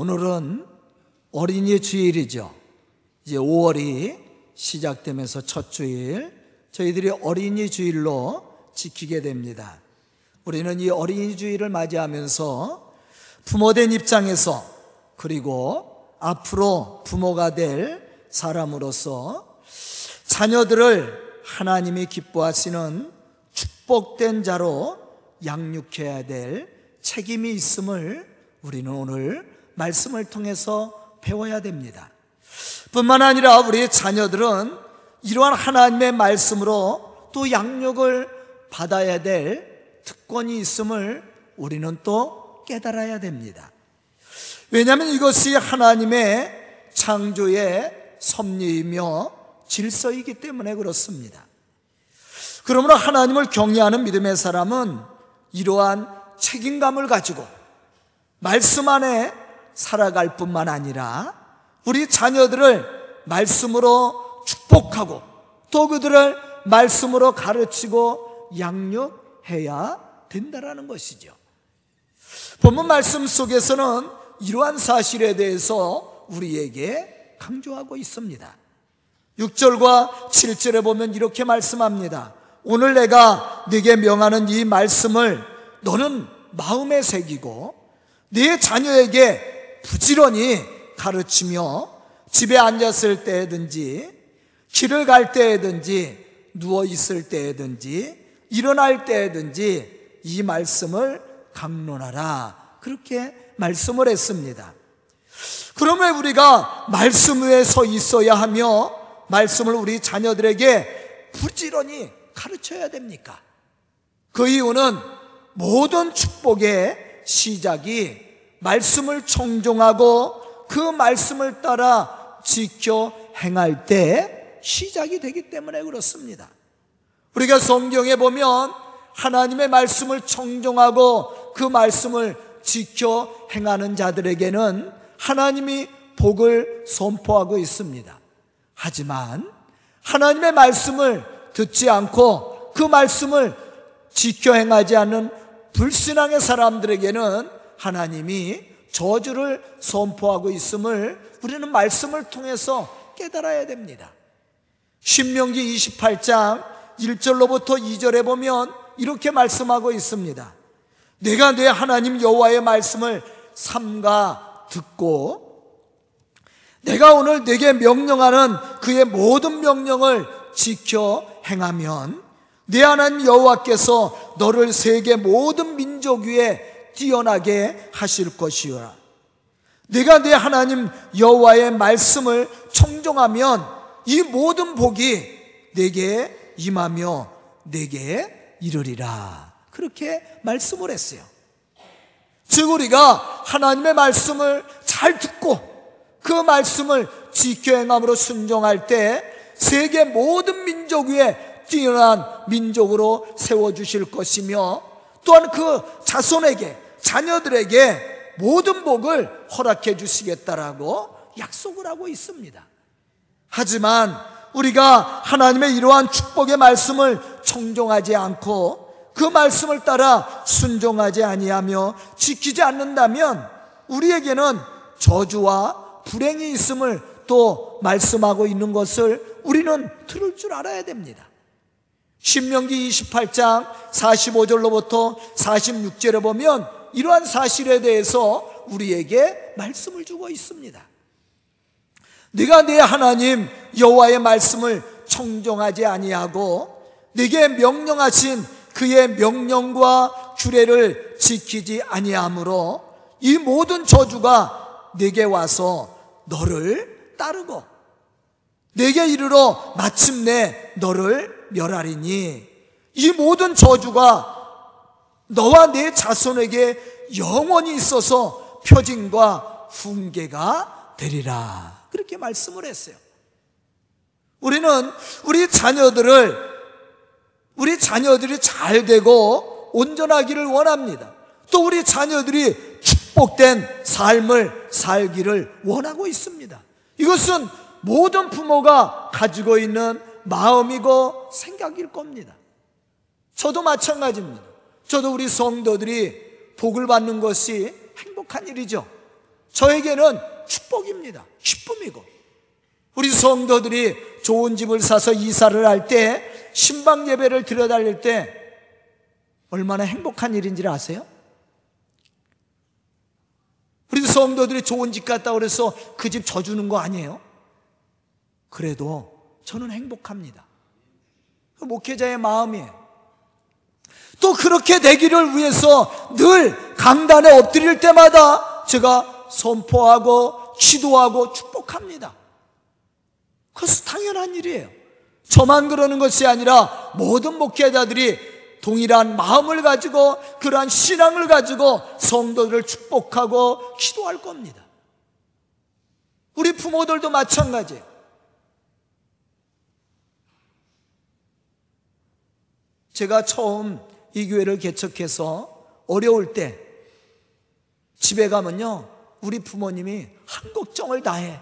오늘은 어린이 주일이죠. 이제 5월이 시작되면서 첫 주일, 저희들이 어린이 주일로 지키게 됩니다. 우리는 이 어린이 주일을 맞이하면서 부모된 입장에서, 그리고 앞으로 부모가 될 사람으로서 자녀들을 하나님이 기뻐하시는 축복된 자로 양육해야 될 책임이 있음을 우리는 오늘 말씀을 통해서 배워야 됩니다. 뿐만 아니라 우리 자녀들은 이러한 하나님의 말씀으로 또 양육을 받아야 될 특권이 있음을 우리는 또 깨달아야 됩니다. 왜냐하면 이것이 하나님의 창조의 섭리이며 질서이기 때문에 그렇습니다. 그러므로 하나님을 경외하는 믿음의 사람은 이러한 책임감을 가지고 말씀 안에 살아갈 뿐만 아니라 우리 자녀들을 말씀으로 축복하고 또 그들을 말씀으로 가르치고 양육해야 된다라는 것이죠. 본문 말씀 속에서는 이러한 사실에 대해서 우리에게 강조하고 있습니다. 6절과 7절에 보면 이렇게 말씀합니다. 오늘 내가 네게 명하는 이 말씀을 너는 마음에 새기고 네 자녀에게 부지런히 가르치며 집에 앉았을 때든지 길을 갈 때든지 누워 있을 때든지 일어날 때든지 이 말씀을 강론하라, 그렇게 말씀을 했습니다. 그러면 우리가 말씀 위에 서 있어야 하며 말씀을 우리 자녀들에게 부지런히 가르쳐야 됩니까? 그 이유는 모든 축복의 시작이 말씀을 청종하고 그 말씀을 따라 지켜 행할 때 시작이 되기 때문에 그렇습니다. 우리가 성경에 보면 하나님의 말씀을 청종하고 그 말씀을 지켜 행하는 자들에게는 하나님이 복을 선포하고 있습니다. 하지만 하나님의 말씀을 듣지 않고 그 말씀을 지켜 행하지 않는 불신앙의 사람들에게는 하나님이 저주를 선포하고 있음을 우리는 말씀을 통해서 깨달아야 됩니다. 신명기 28장 1절로부터 2절에 보면 이렇게 말씀하고 있습니다. 내가 내 하나님 여호와의 말씀을 삼가 듣고 내가 오늘 네게 명령하는 그의 모든 명령을 지켜 행하면 네 하나님 여호와께서 너를 세계 모든 민족 위에 뛰어나게 하실 것이오라. 네가 네 하나님 여호와의 말씀을 청종하면 이 모든 복이 네게 임하며 네게 이르리라, 그렇게 말씀을 했어요. 즉 우리가 하나님의 말씀을 잘 듣고 그 말씀을 지켜 행함으로 순종할 때 세계 모든 민족 위에 뛰어난 민족으로 세워주실 것이며 또한 그 자손에게, 자녀들에게 모든 복을 허락해 주시겠다라고 약속을 하고 있습니다. 하지만 우리가 하나님의 이러한 축복의 말씀을 청종하지 않고 그 말씀을 따라 순종하지 아니하며 지키지 않는다면 우리에게는 저주와 불행이 있음을 또 말씀하고 있는 것을 우리는 들을 줄 알아야 됩니다. 신명기 28장 45절로부터 46절에 보면 이러한 사실에 대해서 우리에게 말씀을 주고 있습니다. 네가 네 하나님 여호와의 말씀을 청종하지 아니하고 네게 명령하신 그의 명령과 규례를 지키지 아니하므로 이 모든 저주가 네게 와서 너를 따르고 네게 이르러 마침내 너를 멸하리니 이 모든 저주가 너와 네 자손에게 영원히 있어서 표징과 훈계가 되리라, 그렇게 말씀을 했어요. 우리는 우리 자녀들이 잘 되고 온전하기를 원합니다. 또 우리 자녀들이 축복된 삶을 살기를 원하고 있습니다. 이것은 모든 부모가 가지고 있는 마음이고 생각일 겁니다. 저도 마찬가지입니다. 저도 우리 성도들이 복을 받는 것이 행복한 일이죠. 저에게는 축복입니다. 기쁨이고. 우리 성도들이 좋은 집을 사서 이사를 할 때, 신방 예배를 들여다닐 때 얼마나 행복한 일인지를 아세요? 우리 성도들이 좋은 집 갔다고 해서 그 집 져주는 거 아니에요? 그래도 저는 행복합니다. 목회자의 마음이에요. 또 그렇게 되기를 위해서 늘 강단에 엎드릴 때마다 제가 선포하고 기도하고 축복합니다. 그것은 당연한 일이에요. 저만 그러는 것이 아니라 모든 목회자들이 동일한 마음을 가지고 그러한 신앙을 가지고 성도들을 축복하고 기도할 겁니다. 우리 부모들도 마찬가지예요. 제가 처음 이 교회를 개척해서 어려울 때 집에 가면요, 우리 부모님이 한 걱정을 다 해.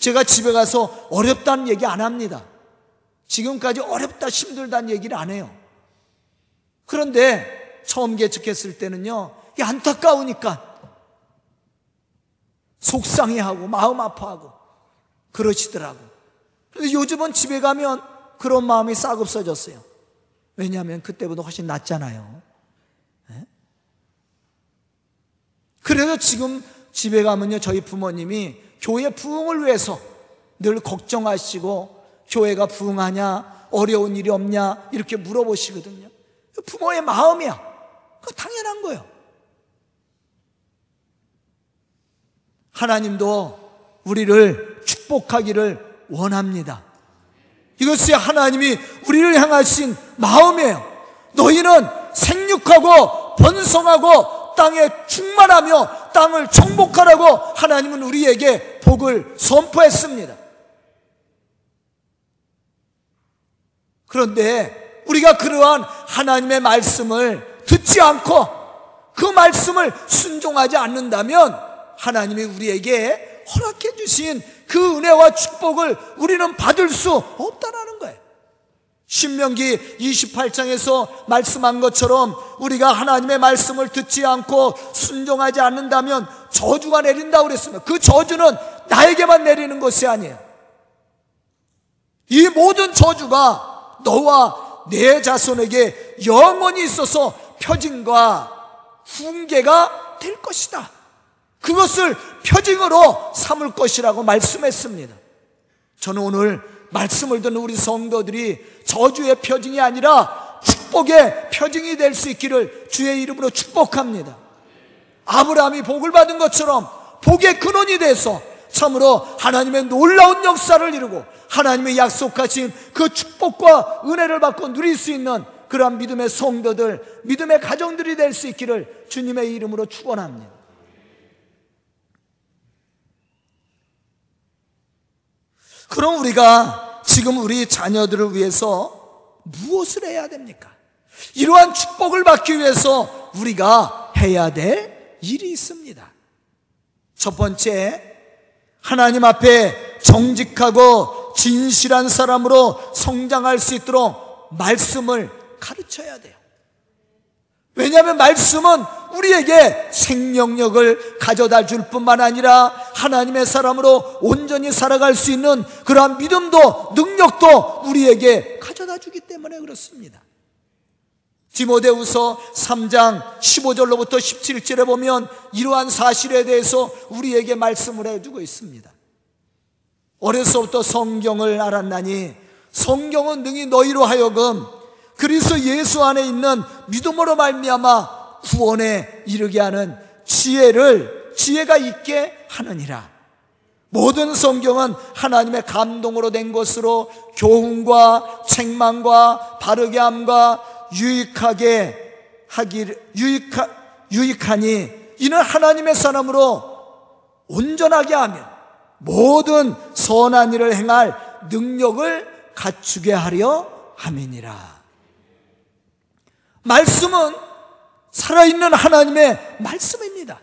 제가 집에 가서 어렵다는 얘기 안 합니다. 지금까지 어렵다 힘들다는 얘기를 안 해요. 그런데 처음 개척했을 때는요, 안타까우니까 속상해하고 마음 아파하고 그러시더라고. 그런데 요즘은 집에 가면 그런 마음이 싹 없어졌어요. 왜냐하면 그때보다 훨씬 낫잖아요. 그래서 지금 집에 가면요, 저희 부모님이 교회 부흥을 위해서 늘 걱정하시고 교회가 부흥하냐, 어려운 일이 없냐 이렇게 물어보시거든요. 부모의 마음이야. 그거 당연한 거예요. 하나님도 우리를 축복하기를 원합니다. 이것이 하나님이 우리를 향하신 마음이에요. 너희는 생육하고 번성하고 땅에 충만하며 땅을 정복하라고 하나님은 우리에게 복을 선포했습니다. 그런데 우리가 그러한 하나님의 말씀을 듣지 않고 그 말씀을 순종하지 않는다면 하나님이 우리에게 허락해 주신 그 은혜와 축복을 우리는 받을 수 없다라는 거예요. 신명기 28장에서 말씀한 것처럼 우리가 하나님의 말씀을 듣지 않고 순종하지 않는다면 저주가 내린다고 그랬습니다. 그 저주는 나에게만 내리는 것이 아니에요. 이 모든 저주가 너와 내 자손에게 영원히 있어서 표징과 훈계가 될 것이다. 그것을 표징으로 삼을 것이라고 말씀했습니다. 저는 오늘 말씀을 듣는 우리 성도들이 저주의 표징이 아니라 축복의 표징이 될 수 있기를 주의 이름으로 축복합니다. 아브라함이 복을 받은 것처럼 복의 근원이 돼서 참으로 하나님의 놀라운 역사를 이루고 하나님의 약속하신 그 축복과 은혜를 받고 누릴 수 있는 그러한 믿음의 성도들, 믿음의 가정들이 될 수 있기를 주님의 이름으로 축원합니다. 그럼 우리가 지금 우리 자녀들을 위해서 무엇을 해야 됩니까? 이러한 축복을 받기 위해서 우리가 해야 될 일이 있습니다. 첫 번째, 하나님 앞에 정직하고 진실한 사람으로 성장할 수 있도록 말씀을 가르쳐야 돼요. 왜냐하면 말씀은 우리에게 생명력을 가져다 줄 뿐만 아니라 하나님의 사람으로 온전히 살아갈 수 있는 그러한 믿음도 능력도 우리에게 가져다 주기 때문에 그렇습니다. 디모데후서 3장 15절로부터 17절에 보면 이러한 사실에 대해서 우리에게 말씀을 해주고 있습니다. 어려서부터 성경을 알았나니 성경은 능히 너희로 하여금 그리스도 예수 안에 있는 믿음으로 말미암아 구원에 이르게 하는 지혜가 있게 하느니라. 모든 성경은 하나님의 감동으로 된 것으로 교훈과 책망과 바르게 함과 유익하니 이는 하나님의 사람으로 온전하게 하며 모든 선한 일을 행할 능력을 갖추게 하려 함이니라. 말씀은 살아있는 하나님의 말씀입니다.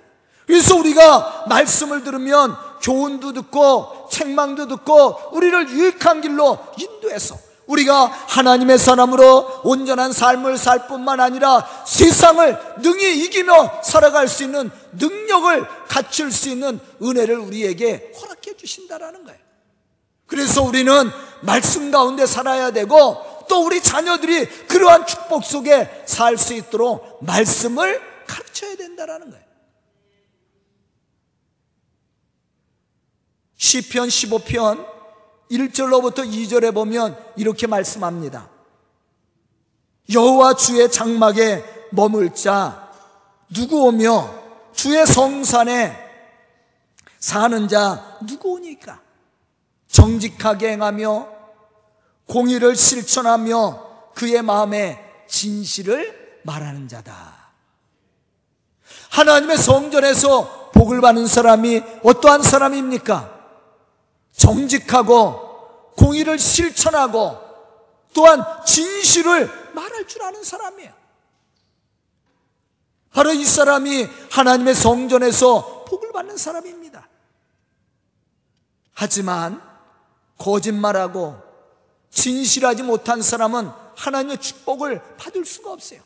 그래서 우리가 말씀을 들으면 교훈도 듣고 책망도 듣고 우리를 유익한 길로 인도해서 우리가 하나님의 사람으로 온전한 삶을 살 뿐만 아니라 세상을 능히 이기며 살아갈 수 있는 능력을 갖출 수 있는 은혜를 우리에게 허락해 주신다라는 거예요. 그래서 우리는 말씀 가운데 살아야 되고 또 우리 자녀들이 그러한 축복 속에 살 수 있도록 말씀을 가르쳐야 된다라는 거예요. 시편 15편 1절로부터 2절에 보면 이렇게 말씀합니다. 여호와 주의 장막에 머물 자 누구 오며 주의 성산에 사는 자 누구 오니까 정직하게 행하며 공의를 실천하며 그의 마음에 진실을 말하는 자다. 하나님의 성전에서 복을 받는 사람이 어떠한 사람입니까? 정직하고 공의를 실천하고 또한 진실을 말할 줄 아는 사람이에요. 바로 이 사람이 하나님의 성전에서 복을 받는 사람입니다. 하지만 거짓말하고 진실하지 못한 사람은 하나님의 축복을 받을 수가 없어요.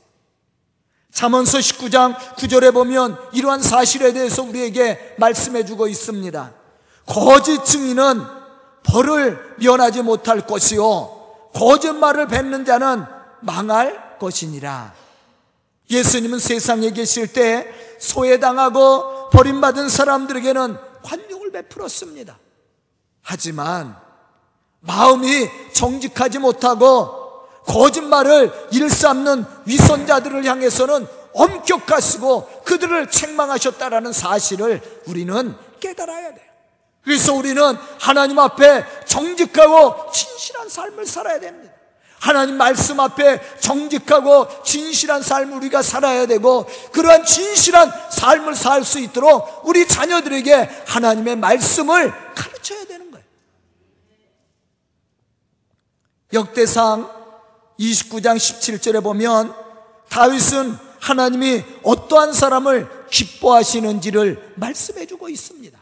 잠언서 19장 9절에 보면 이러한 사실에 대해서 우리에게 말씀해 주고 있습니다. 거짓 증인은 벌을 면하지 못할 것이요 거짓말을 뱉는 자는 망할 것이니라. 예수님은 세상에 계실 때 소외당하고 버림받은 사람들에게는 관용을 베풀었습니다. 하지만 마음이 정직하지 못하고 거짓말을 일삼는 위선자들을 향해서는 엄격하시고 그들을 책망하셨다라는 사실을 우리는 깨달아야 돼요. 그래서 우리는 하나님 앞에 정직하고 진실한 삶을 살아야 됩니다. 하나님 말씀 앞에 정직하고 진실한 삶을 우리가 살아야 되고 그러한 진실한 삶을 살 수 있도록 우리 자녀들에게 하나님의 말씀을 가르쳐야 되는 거예요. 역대상 29장 17절에 보면 다윗은 하나님이 어떠한 사람을 기뻐하시는지를 말씀해 주고 있습니다.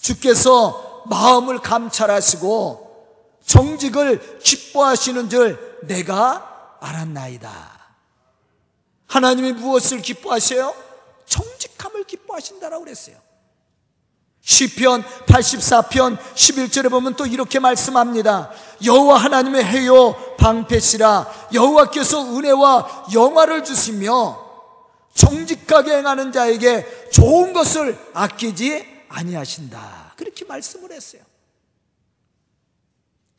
주께서 마음을 감찰하시고 정직을 기뻐하시는 줄 내가 알았나이다. 하나님이 무엇을 기뻐하세요? 정직함을 기뻐하신다라고 그랬어요. 시편 84편 11절에 보면 또 이렇게 말씀합니다. 여호와 하나님의 해요 방패시라 여호와께서 은혜와 영화를 주시며 정직하게 행하는 자에게 좋은 것을 아끼지 아니하신다. 그렇게 말씀을 했어요.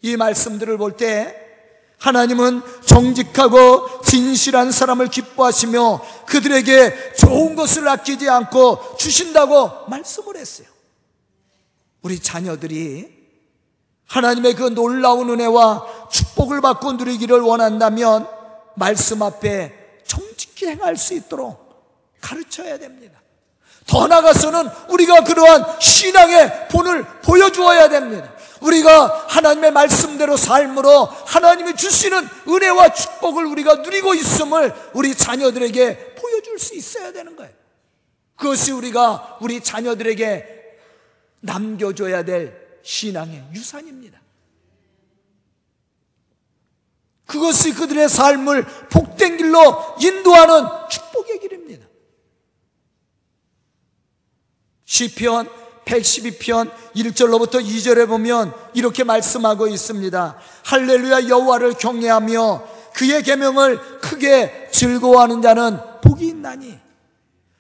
이 말씀들을 볼 때 하나님은 정직하고 진실한 사람을 기뻐하시며 그들에게 좋은 것을 아끼지 않고 주신다고 말씀을 했어요. 우리 자녀들이 하나님의 그 놀라운 은혜와 축복을 받고 누리기를 원한다면 말씀 앞에 정직히 행할 수 있도록 가르쳐야 됩니다. 더 나아가서는 우리가 그러한 신앙의 본을 보여주어야 됩니다. 우리가 하나님의 말씀대로 삶으로 하나님이 주시는 은혜와 축복을 우리가 누리고 있음을 우리 자녀들에게 보여줄 수 있어야 되는 거예요. 그것이 우리가 우리 자녀들에게 남겨줘야 될 신앙의 유산입니다. 그것이 그들의 삶을 복된 길로 인도하는 축복의 길입니다. 시편 112편 1절로부터 2절에 보면 이렇게 말씀하고 있습니다. 할렐루야 여호와를 경외하며 그의 계명을 크게 즐거워하는 자는 복이 있나니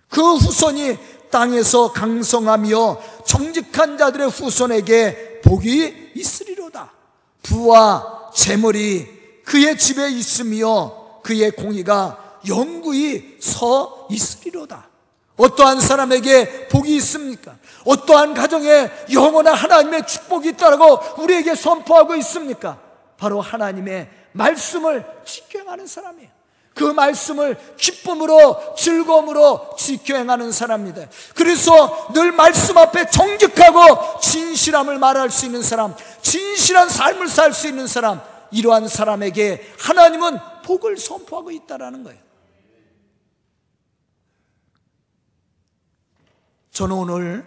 그 후손이 땅에서 강성하며 정직한 자들의 후손에게 복이 있으리로다. 부와 재물이 그의 집에 있으며 그의 공의가 영구히 서 있으리로다. 어떠한 사람에게 복이 있습니까? 어떠한 가정에 영원한 하나님의 축복이 있다고 우리에게 선포하고 있습니까? 바로 하나님의 말씀을 지켜 행하는 사람이에요. 그 말씀을 기쁨으로 즐거움으로 지켜 행하는 사람입니다. 그래서 늘 말씀 앞에 정직하고 진실함을 말할 수 있는 사람, 진실한 삶을 살 수 있는 사람, 이러한 사람에게 하나님은 복을 선포하고 있다는 거예요. 저는 오늘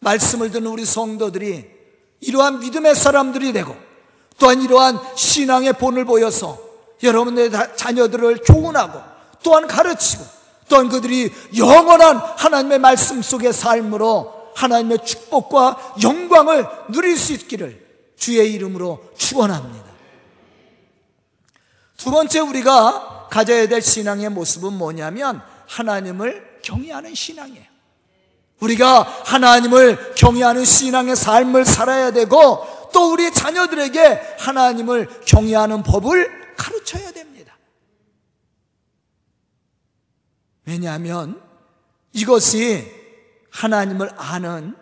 말씀을 듣는 우리 성도들이 이러한 믿음의 사람들이 되고 또한 이러한 신앙의 본을 보여서 여러분의 자녀들을 교훈하고 또한 가르치고 또한 그들이 영원한 하나님의 말씀 속의 삶으로 하나님의 축복과 영광을 누릴 수 있기를 주의 이름으로 축원합니다. 두 번째 우리가 가져야 될 신앙의 모습은 뭐냐면 하나님을 경외하는 신앙이에요. 우리가 하나님을 경외하는 신앙의 삶을 살아야 되고 또 우리 자녀들에게 하나님을 경외하는 법을 가르쳐야 됩니다. 왜냐하면 이것이 하나님을 아는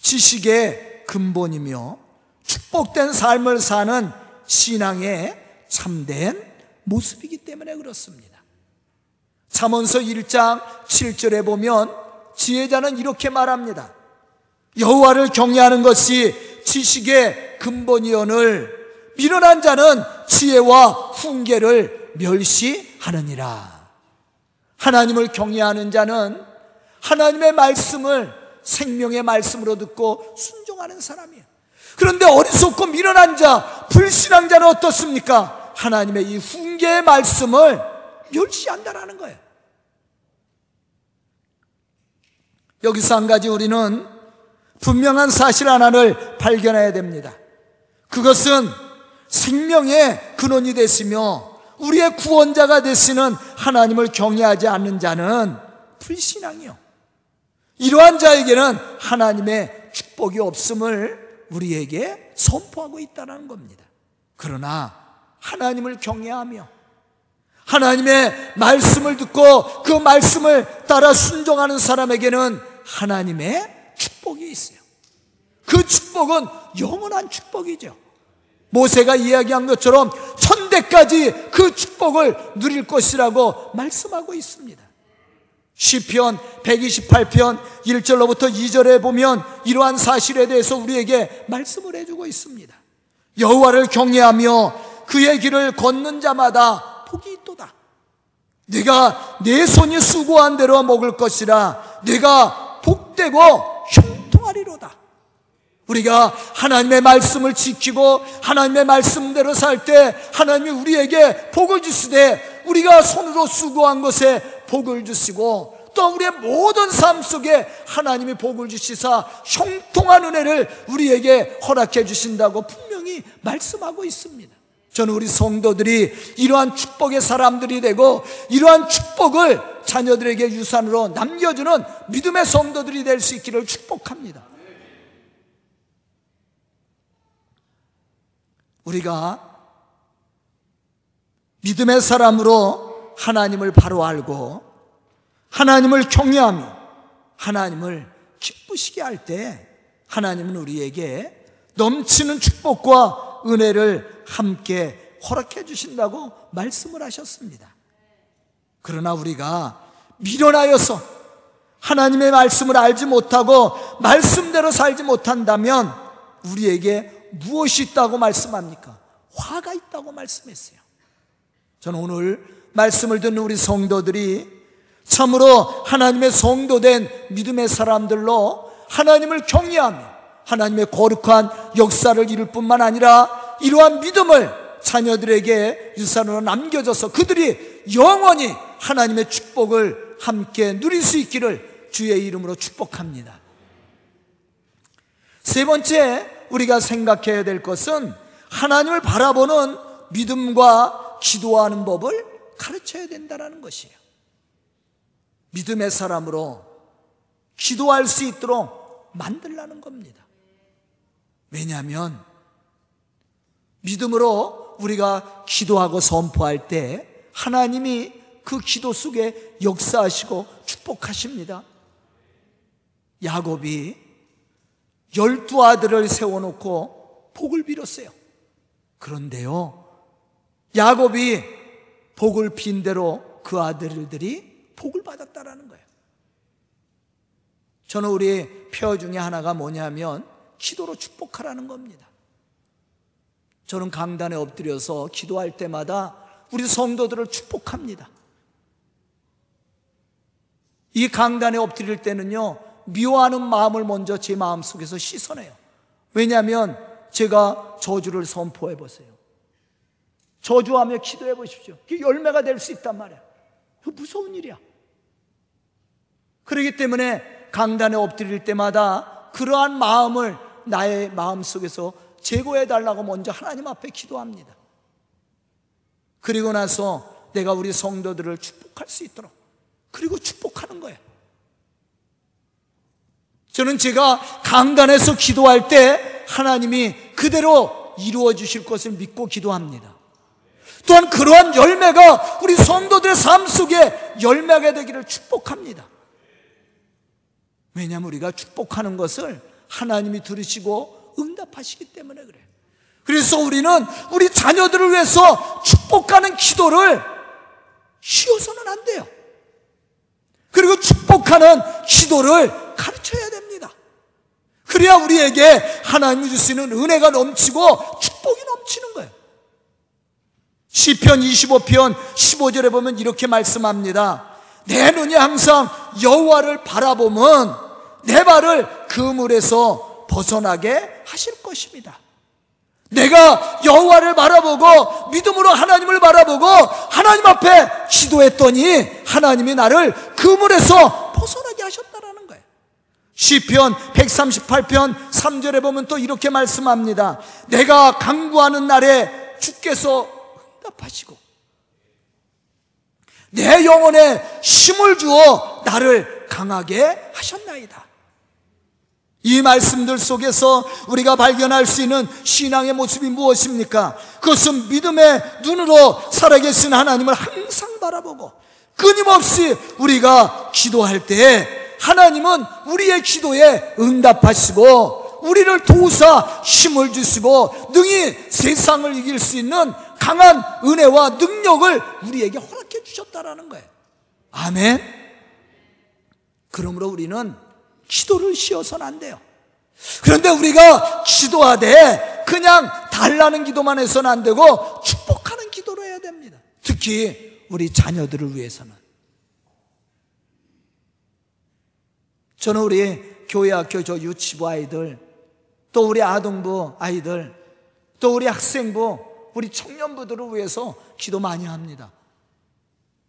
지식의 근본이며 축복된 삶을 사는 신앙의 참된 모습이기 때문에 그렇습니다. 잠언서 1장 7절에 보면 지혜자는 이렇게 말합니다. 여호와를 경외하는 것이 지식의 근본이오늘 미련한 자는 지혜와 훈계를 멸시하느니라. 하나님을 경외하는 자는 하나님의 말씀을 생명의 말씀으로 듣고 순종하는 사람이에요. 그런데 어리석고 미련한 자, 불신앙 자는 어떻습니까? 하나님의 이 훈계의 말씀을 멸시한다라는 거예요. 여기서 한 가지 우리는 분명한 사실 하나를 발견해야 됩니다. 그것은 생명의 근원이 되시며 우리의 구원자가 되시는 하나님을 경외하지 않는 자는 불신앙이요. 이러한 자에게는 하나님의 축복이 없음을 우리에게 선포하고 있다는 겁니다. 그러나 하나님을 경외하며 하나님의 말씀을 듣고 그 말씀을 따라 순종하는 사람에게는 하나님의 축복이 있어요. 그 축복은 영원한 축복이죠. 모세가 이야기한 것처럼 천대까지 그 축복을 누릴 것이라고 말씀하고 있습니다. 시편 128편 1절로부터 2절에 보면 이러한 사실에 대해서 우리에게 말씀을 해주고 있습니다. 여호와를 경외하며 그의 길을 걷는 자마다 복이 있도다. 네가 내 손이 수고한 대로 먹을 것이라 네가 복되고 형통하리로다. 우리가 하나님의 말씀을 지키고 하나님의 말씀대로 살 때 하나님이 우리에게 복을 주시되 우리가 손으로 수고한 것에 복을 주시고 또 우리의 모든 삶 속에 하나님이 복을 주시사 형통한 은혜를 우리에게 허락해 주신다고 분명히 말씀하고 있습니다. 저는 우리 성도들이 이러한 축복의 사람들이 되고 이러한 축복을 자녀들에게 유산으로 남겨주는 믿음의 성도들이 될 수 있기를 축복합니다. 우리가 믿음의 사람으로 하나님을 바로 알고 하나님을 경외하며 하나님을 기쁘시게 할 때 하나님은 우리에게 넘치는 축복과 은혜를 함께 허락해 주신다고 말씀을 하셨습니다. 그러나 우리가 미련하여서 하나님의 말씀을 알지 못하고 말씀대로 살지 못한다면 우리에게 무엇이 있다고 말씀합니까? 화가 있다고 말씀했어요. 저는 오늘 말씀을 듣는 우리 성도들이 참으로 하나님의 성도된 믿음의 사람들로 하나님을 경외하며 하나님의 거룩한 역사를 이룰 뿐만 아니라 이러한 믿음을 자녀들에게 유산으로 남겨줘서 그들이 영원히 하나님의 축복을 함께 누릴 수 있기를 주의 이름으로 축복합니다. 세 번째 우리가 생각해야 될 것은 하나님을 바라보는 믿음과 기도하는 법을 가르쳐야 된다는 것이에요. 믿음의 사람으로 기도할 수 있도록 만들라는 겁니다. 왜냐하면 믿음으로 우리가 기도하고 선포할 때 하나님이 그 기도 속에 역사하시고 축복하십니다. 야곱이 12 아들을 세워놓고 복을 빌었어요. 그런데요, 야곱이 복을 빈 대로 그 아들들이 복을 받았다라는 거예요. 저는 우리 표어 중에 하나가 뭐냐면 기도로 축복하라는 겁니다. 저는 강단에 엎드려서 기도할 때마다 우리 성도들을 축복합니다. 이 강단에 엎드릴 때는요, 미워하는 마음을 먼저 제 마음속에서 씻어내요. 왜냐하면 제가 저주를 선포해 보세요. 저주하며 기도해 보십시오. 그게 열매가 될 수 있단 말이야. 그거 무서운 일이야. 그렇기 때문에 강단에 엎드릴 때마다 그러한 마음을 나의 마음 속에서 제거해 달라고 먼저 하나님 앞에 기도합니다. 그리고 나서 내가 우리 성도들을 축복할 수 있도록, 그리고 축복하는 거예요. 저는 제가 강단에서 기도할 때 하나님이 그대로 이루어 주실 것을 믿고 기도합니다. 또한 그러한 열매가 우리 성도들의 삶 속에 열매가 되기를 축복합니다. 왜냐하면 우리가 축복하는 것을 하나님이 들으시고 응답하시기 때문에 그래요. 그래서 우리는 우리 자녀들을 위해서 축복하는 기도를 쉬어서는 안 돼요. 그리고 축복하는 기도를 가르쳐야 됩니다. 그래야 우리에게 하나님이 주시는 은혜가 넘치고 축복이 넘치는 거예요. 시편 25편 15절에 보면 이렇게 말씀합니다. 내 눈이 항상 여호와를 바라보면 내 발을 그물에서 벗어나게 하실 것입니다. 내가 여호와를 바라보고 믿음으로 하나님을 바라보고 하나님 앞에 기도했더니 하나님이 나를 그물에서 벗어나게 하셨다라는 거예요. 시편 138편 3절에 보면 또 이렇게 말씀합니다. 내가 강구하는 날에 주께서 응답하시고 내 영혼에 힘을 주어 나를 강하게 하셨나이다. 이 말씀들 속에서 우리가 발견할 수 있는 신앙의 모습이 무엇입니까? 그것은 믿음의 눈으로 살아계신 하나님을 항상 바라보고 끊임없이 우리가 기도할 때 하나님은 우리의 기도에 응답하시고 우리를 도우사 힘을 주시고 능히 세상을 이길 수 있는 강한 은혜와 능력을 우리에게 허락해 주셨다라는 거예요. 아멘. 그러므로 우리는 기도를 쉬어서는 안 돼요. 그런데 우리가 기도하되 그냥 달라는 기도만 해서는 안 되고 축복하는 기도를 해야 됩니다. 특히 우리 자녀들을 위해서는. 저는 우리 교회 학교 저 유치부 아이들, 또 우리 아동부 아이들, 또 우리 학생부, 우리 청년부들을 위해서 기도 많이 합니다.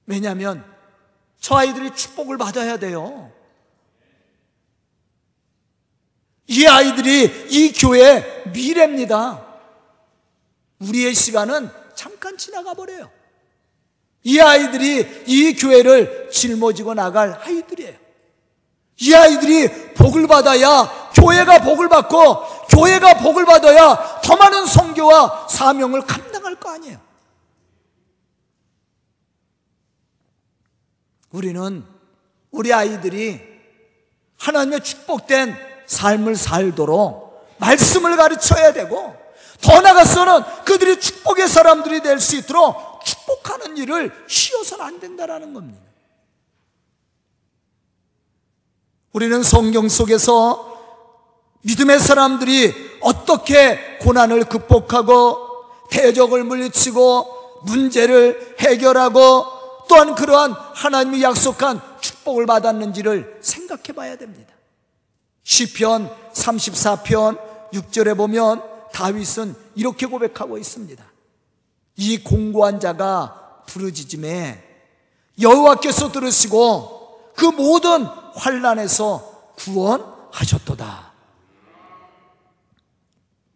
왜냐하면 저 아이들이 축복을 받아야 돼요. 이 아이들이 이 교회의 미래입니다. 우리의 시간은 잠깐 지나가 버려요. 이 아이들이 이 교회를 짊어지고 나갈 아이들이에요. 이 아이들이 복을 받아야 교회가 복을 받고 교회가 복을 받아야 더 많은 선교와 사명을 감당할 거 아니에요. 우리는 우리 아이들이 하나님의 축복된 삶을 살도록 말씀을 가르쳐야 되고 더 나아가서는 그들이 축복의 사람들이 될 수 있도록 축복하는 일을 쉬어서는 안 된다라는 겁니다. 우리는 성경 속에서 믿음의 사람들이 어떻게 고난을 극복하고 대적을 물리치고 문제를 해결하고 또한 그러한 하나님이 약속한 축복을 받았는지를 생각해 봐야 됩니다. 시편 34편 6절에 보면 다윗은 이렇게 고백하고 있습니다. 이 공고한 자가 부르짖음에 여호와께서 들으시고 그 모든 환난에서 구원하셨도다.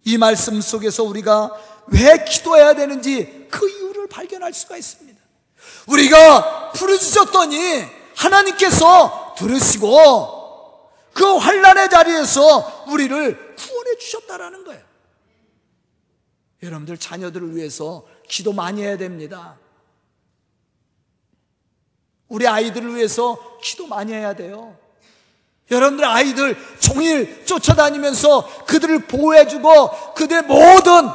이 말씀 속에서 우리가 왜 기도해야 되는지 그 이유를 발견할 수가 있습니다. 우리가 부르짖었더니 하나님께서 들으시고 그 환난의 자리에서 우리를 구원해 주셨다라는 거예요. 여러분들 자녀들을 위해서 기도 많이 해야 됩니다. 우리 아이들을 위해서 기도 많이 해야 돼요. 여러분들 아이들 종일 쫓아다니면서 그들을 보호해주고 그들의 모든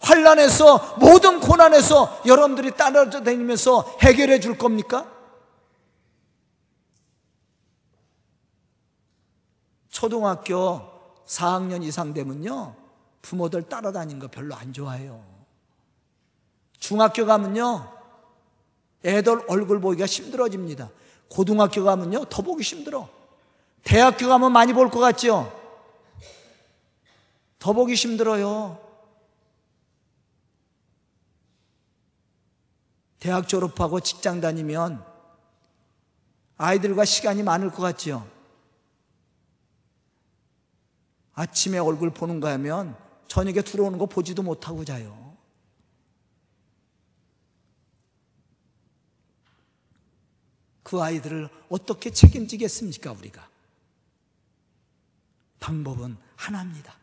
환난에서 모든 고난에서 여러분들이 따라다니면서 해결해 줄 겁니까? 초등학교 4학년 이상 되면요 부모들 따라다니는 거 별로 안 좋아해요. 중학교 가면요 애들 얼굴 보기가 힘들어집니다. 고등학교 가면요 더 보기 힘들어. 대학교 가면 많이 볼 것 같죠? 더 보기 힘들어요. 대학 졸업하고 직장 다니면 아이들과 시간이 많을 것 같죠. 아침에 얼굴 보는가 하면 저녁에 들어오는 거 보지도 못하고 자요. 그 아이들을 어떻게 책임지겠습니까? 우리가 방법은 하나입니다.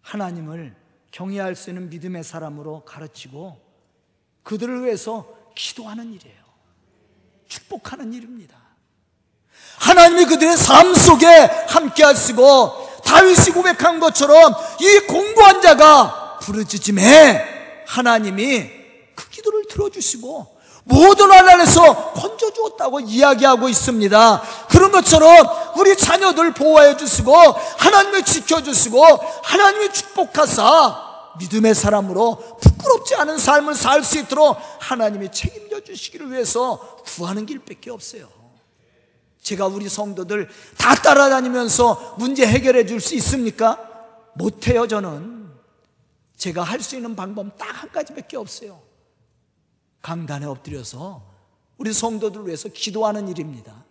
하나님을 경외할 수 있는 믿음의 사람으로 가르치고 그들을 위해서 기도하는 일이에요. 축복하는 일입니다. 하나님이 그들의 삶 속에 함께 하시고 다윗이 고백한 것처럼 이 공고한 자가 부르짖음에 하나님이 그 기도를 들어주시고 모든 환난에서 건져주었다고 이야기하고 있습니다. 그런 것처럼 우리 자녀들 보호해 주시고 하나님을 지켜주시고 하나님이 축복하사 믿음의 사람으로 부끄럽지 않은 삶을 살 수 있도록 하나님이 책임져 주시기를 위해서 구하는 길밖에 없어요. 제가 우리 성도들 다 따라다니면서 문제 해결해 줄 수 있습니까? 못해요. 저는 제가 할 수 있는 방법 딱 한 가지밖에 없어요. 강단에 엎드려서 우리 성도들을 위해서 기도하는 일입니다.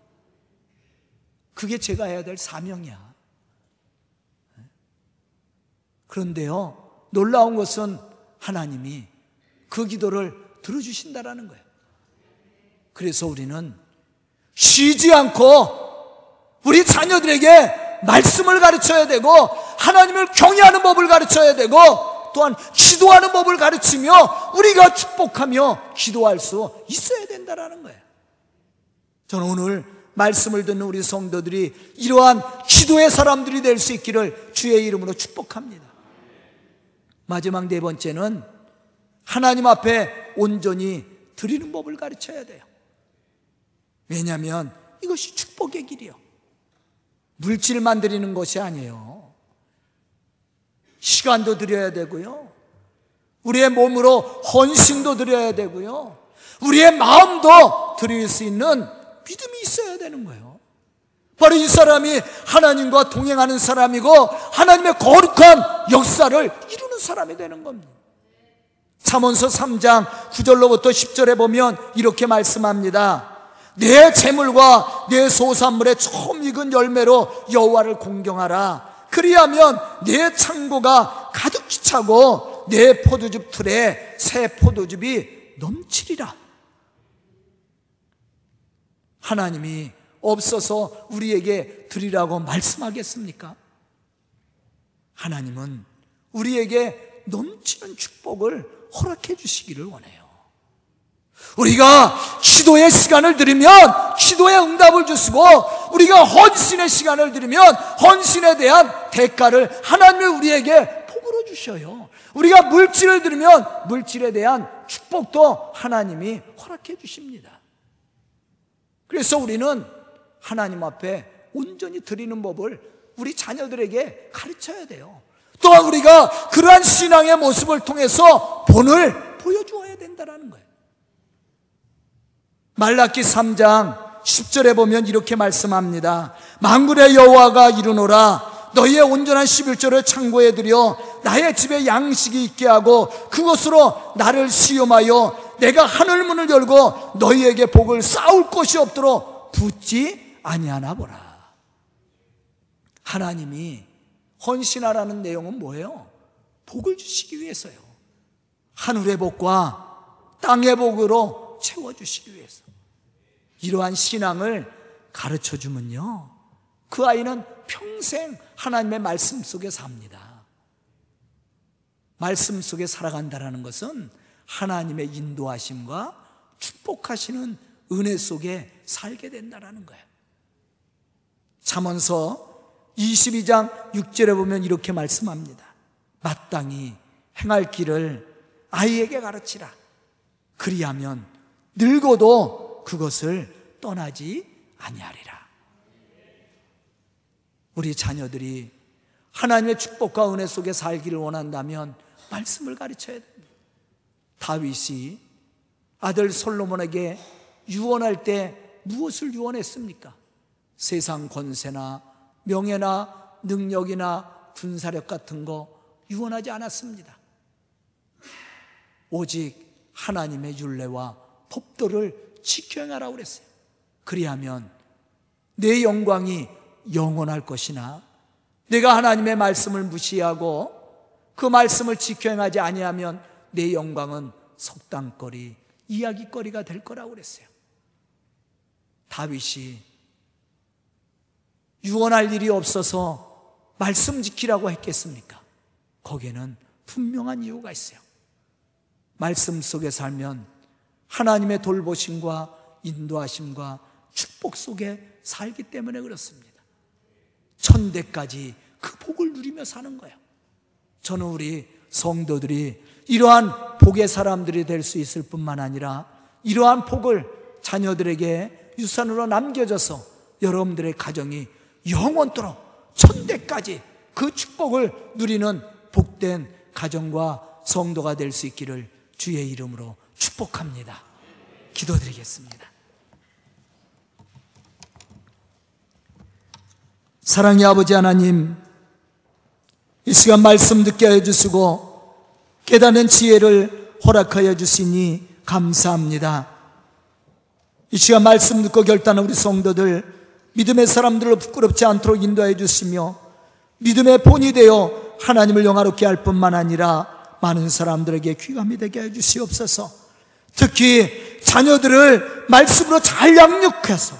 그게 제가 해야 될 사명이야. 그런데요, 놀라운 것은 하나님이 그 기도를 들어주신다라는 거예요. 그래서 우리는 쉬지 않고 우리 자녀들에게 말씀을 가르쳐야 되고 하나님을 경외하는 법을 가르쳐야 되고 또한 기도하는 법을 가르치며 우리가 축복하며 기도할 수 있어야 된다라는 거예요. 저는 오늘 말씀을 듣는 우리 성도들이 이러한 기도의 사람들이 될 수 있기를 주의 이름으로 축복합니다. 마지막 네 번째는 하나님 앞에 온전히 드리는 법을 가르쳐야 돼요. 왜냐하면 이것이 축복의 길이요. 물질만 드리는 것이 아니에요. 시간도 드려야 되고요. 우리의 몸으로 헌신도 드려야 되고요. 우리의 마음도 드릴 수 있는 믿음이 있어야 되는 거예요. 바로 이 사람이 하나님과 동행하는 사람이고 하나님의 거룩한 역사를 이루는 사람이 되는 겁니다. 잠언서 3장 9절로부터 10절에 보면 이렇게 말씀합니다. 내 재물과 내 소산물의 처음 익은 열매로 여호와를 공경하라. 그리하면 내 창고가 가득히 차고 내 포도즙 틀에 새 포도즙이 넘치리라. 하나님이 없어서 우리에게 드리라고 말씀하겠습니까? 하나님은 우리에게 넘치는 축복을 허락해 주시기를 원해요. 우리가 기도의 시간을 드리면 기도의 응답을 주시고 우리가 헌신의 시간을 드리면 헌신에 대한 대가를 하나님이 우리에게 복으로 주셔요. 우리가 물질을 드리면 물질에 대한 축복도 하나님이 허락해 주십니다. 그래서 우리는 하나님 앞에 온전히 드리는 법을 우리 자녀들에게 가르쳐야 돼요. 또한 우리가 그러한 신앙의 모습을 통해서 본을 보여주어야 된다는 거예요. 말라기 3장 10절에 보면 이렇게 말씀합니다. 만군의 여호와가 이르노라. 너희의 온전한 11조를 창고에 들여 나의 집에 양식이 있게 하고 그것으로 나를 시험하여 내가 하늘문을 열고 너희에게 복을 쌓을 것이 없도록 붙지 아니하나 보라. 하나님이 헌신하라는 내용은 뭐예요? 복을 주시기 위해서요. 하늘의 복과 땅의 복으로 채워주시기 위해서. 이러한 신앙을 가르쳐주면요, 그 아이는 평생 하나님의 말씀 속에 삽니다. 말씀 속에 살아간다는 것은 하나님의 인도하심과 축복하시는 은혜 속에 살게 된다는 거예요. 잠언서 22장 6절에 보면 이렇게 말씀합니다. 마땅히 행할 길을 아이에게 가르치라. 그리하면 늙어도 그것을 떠나지 아니하리라. 우리 자녀들이 하나님의 축복과 은혜 속에 살기를 원한다면 말씀을 가르쳐야 됩니다. 다윗이 아들 솔로몬에게 유언할 때 무엇을 유언했습니까? 세상 권세나 명예나 능력이나 군사력 같은 거 유언하지 않았습니다. 오직 하나님의 율례와 법도를 지켜 행하라고 그랬어요. 그리하면 내 영광이 영원할 것이나 내가 하나님의 말씀을 무시하고 그 말씀을 지켜 행하지 아니하면 내 영광은 속단거리, 이야기거리가 될 거라고 그랬어요. 다윗이 유언할 일이 없어서 말씀 지키라고 했겠습니까? 거기에는 분명한 이유가 있어요. 말씀 속에 살면 하나님의 돌보심과 인도하심과 축복 속에 살기 때문에 그렇습니다. 천대까지 그 복을 누리며 사는 거예요. 저는 우리 성도들이 이러한 복의 사람들이 될 수 있을 뿐만 아니라 이러한 복을 자녀들에게 유산으로 남겨줘서 여러분들의 가정이 영원토록 천대까지 그 축복을 누리는 복된 가정과 성도가 될 수 있기를 주의 이름으로 축복합니다. 기도드리겠습니다. 사랑의 아버지 하나님, 이 시간 말씀 듣게 하여 주시고 깨닫는 지혜를 허락하여 주시니 감사합니다. 이 시간 말씀 듣고 결단한 우리 성도들, 믿음의 사람들로 부끄럽지 않도록 인도해 주시며 믿음의 본이 되어 하나님을 영화롭게 할 뿐만 아니라 많은 사람들에게 귀감이 되게 해 주시옵소서. 특히 자녀들을 말씀으로 잘 양육해서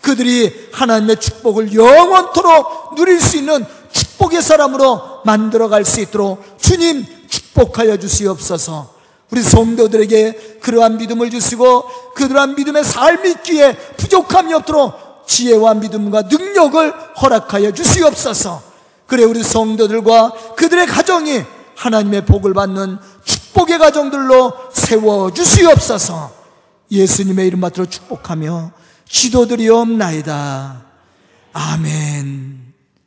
그들이 하나님의 축복을 영원토록 누릴 수 있는 축복의 사람으로 만들어갈 수 있도록 주님 축복하여 주시옵소서. 우리 성도들에게 그러한 믿음을 주시고 그러한 믿음의 삶이 있기에 부족함이 없도록 지혜와 믿음과 능력을 허락하여 주시옵소서. 그래 우리 성도들과 그들의 가정이 하나님의 복을 받는 축복의 가정들로 세워주시옵소서. 예수님의 이름 받들어 축복하며 기도드리옵나이다. 아멘.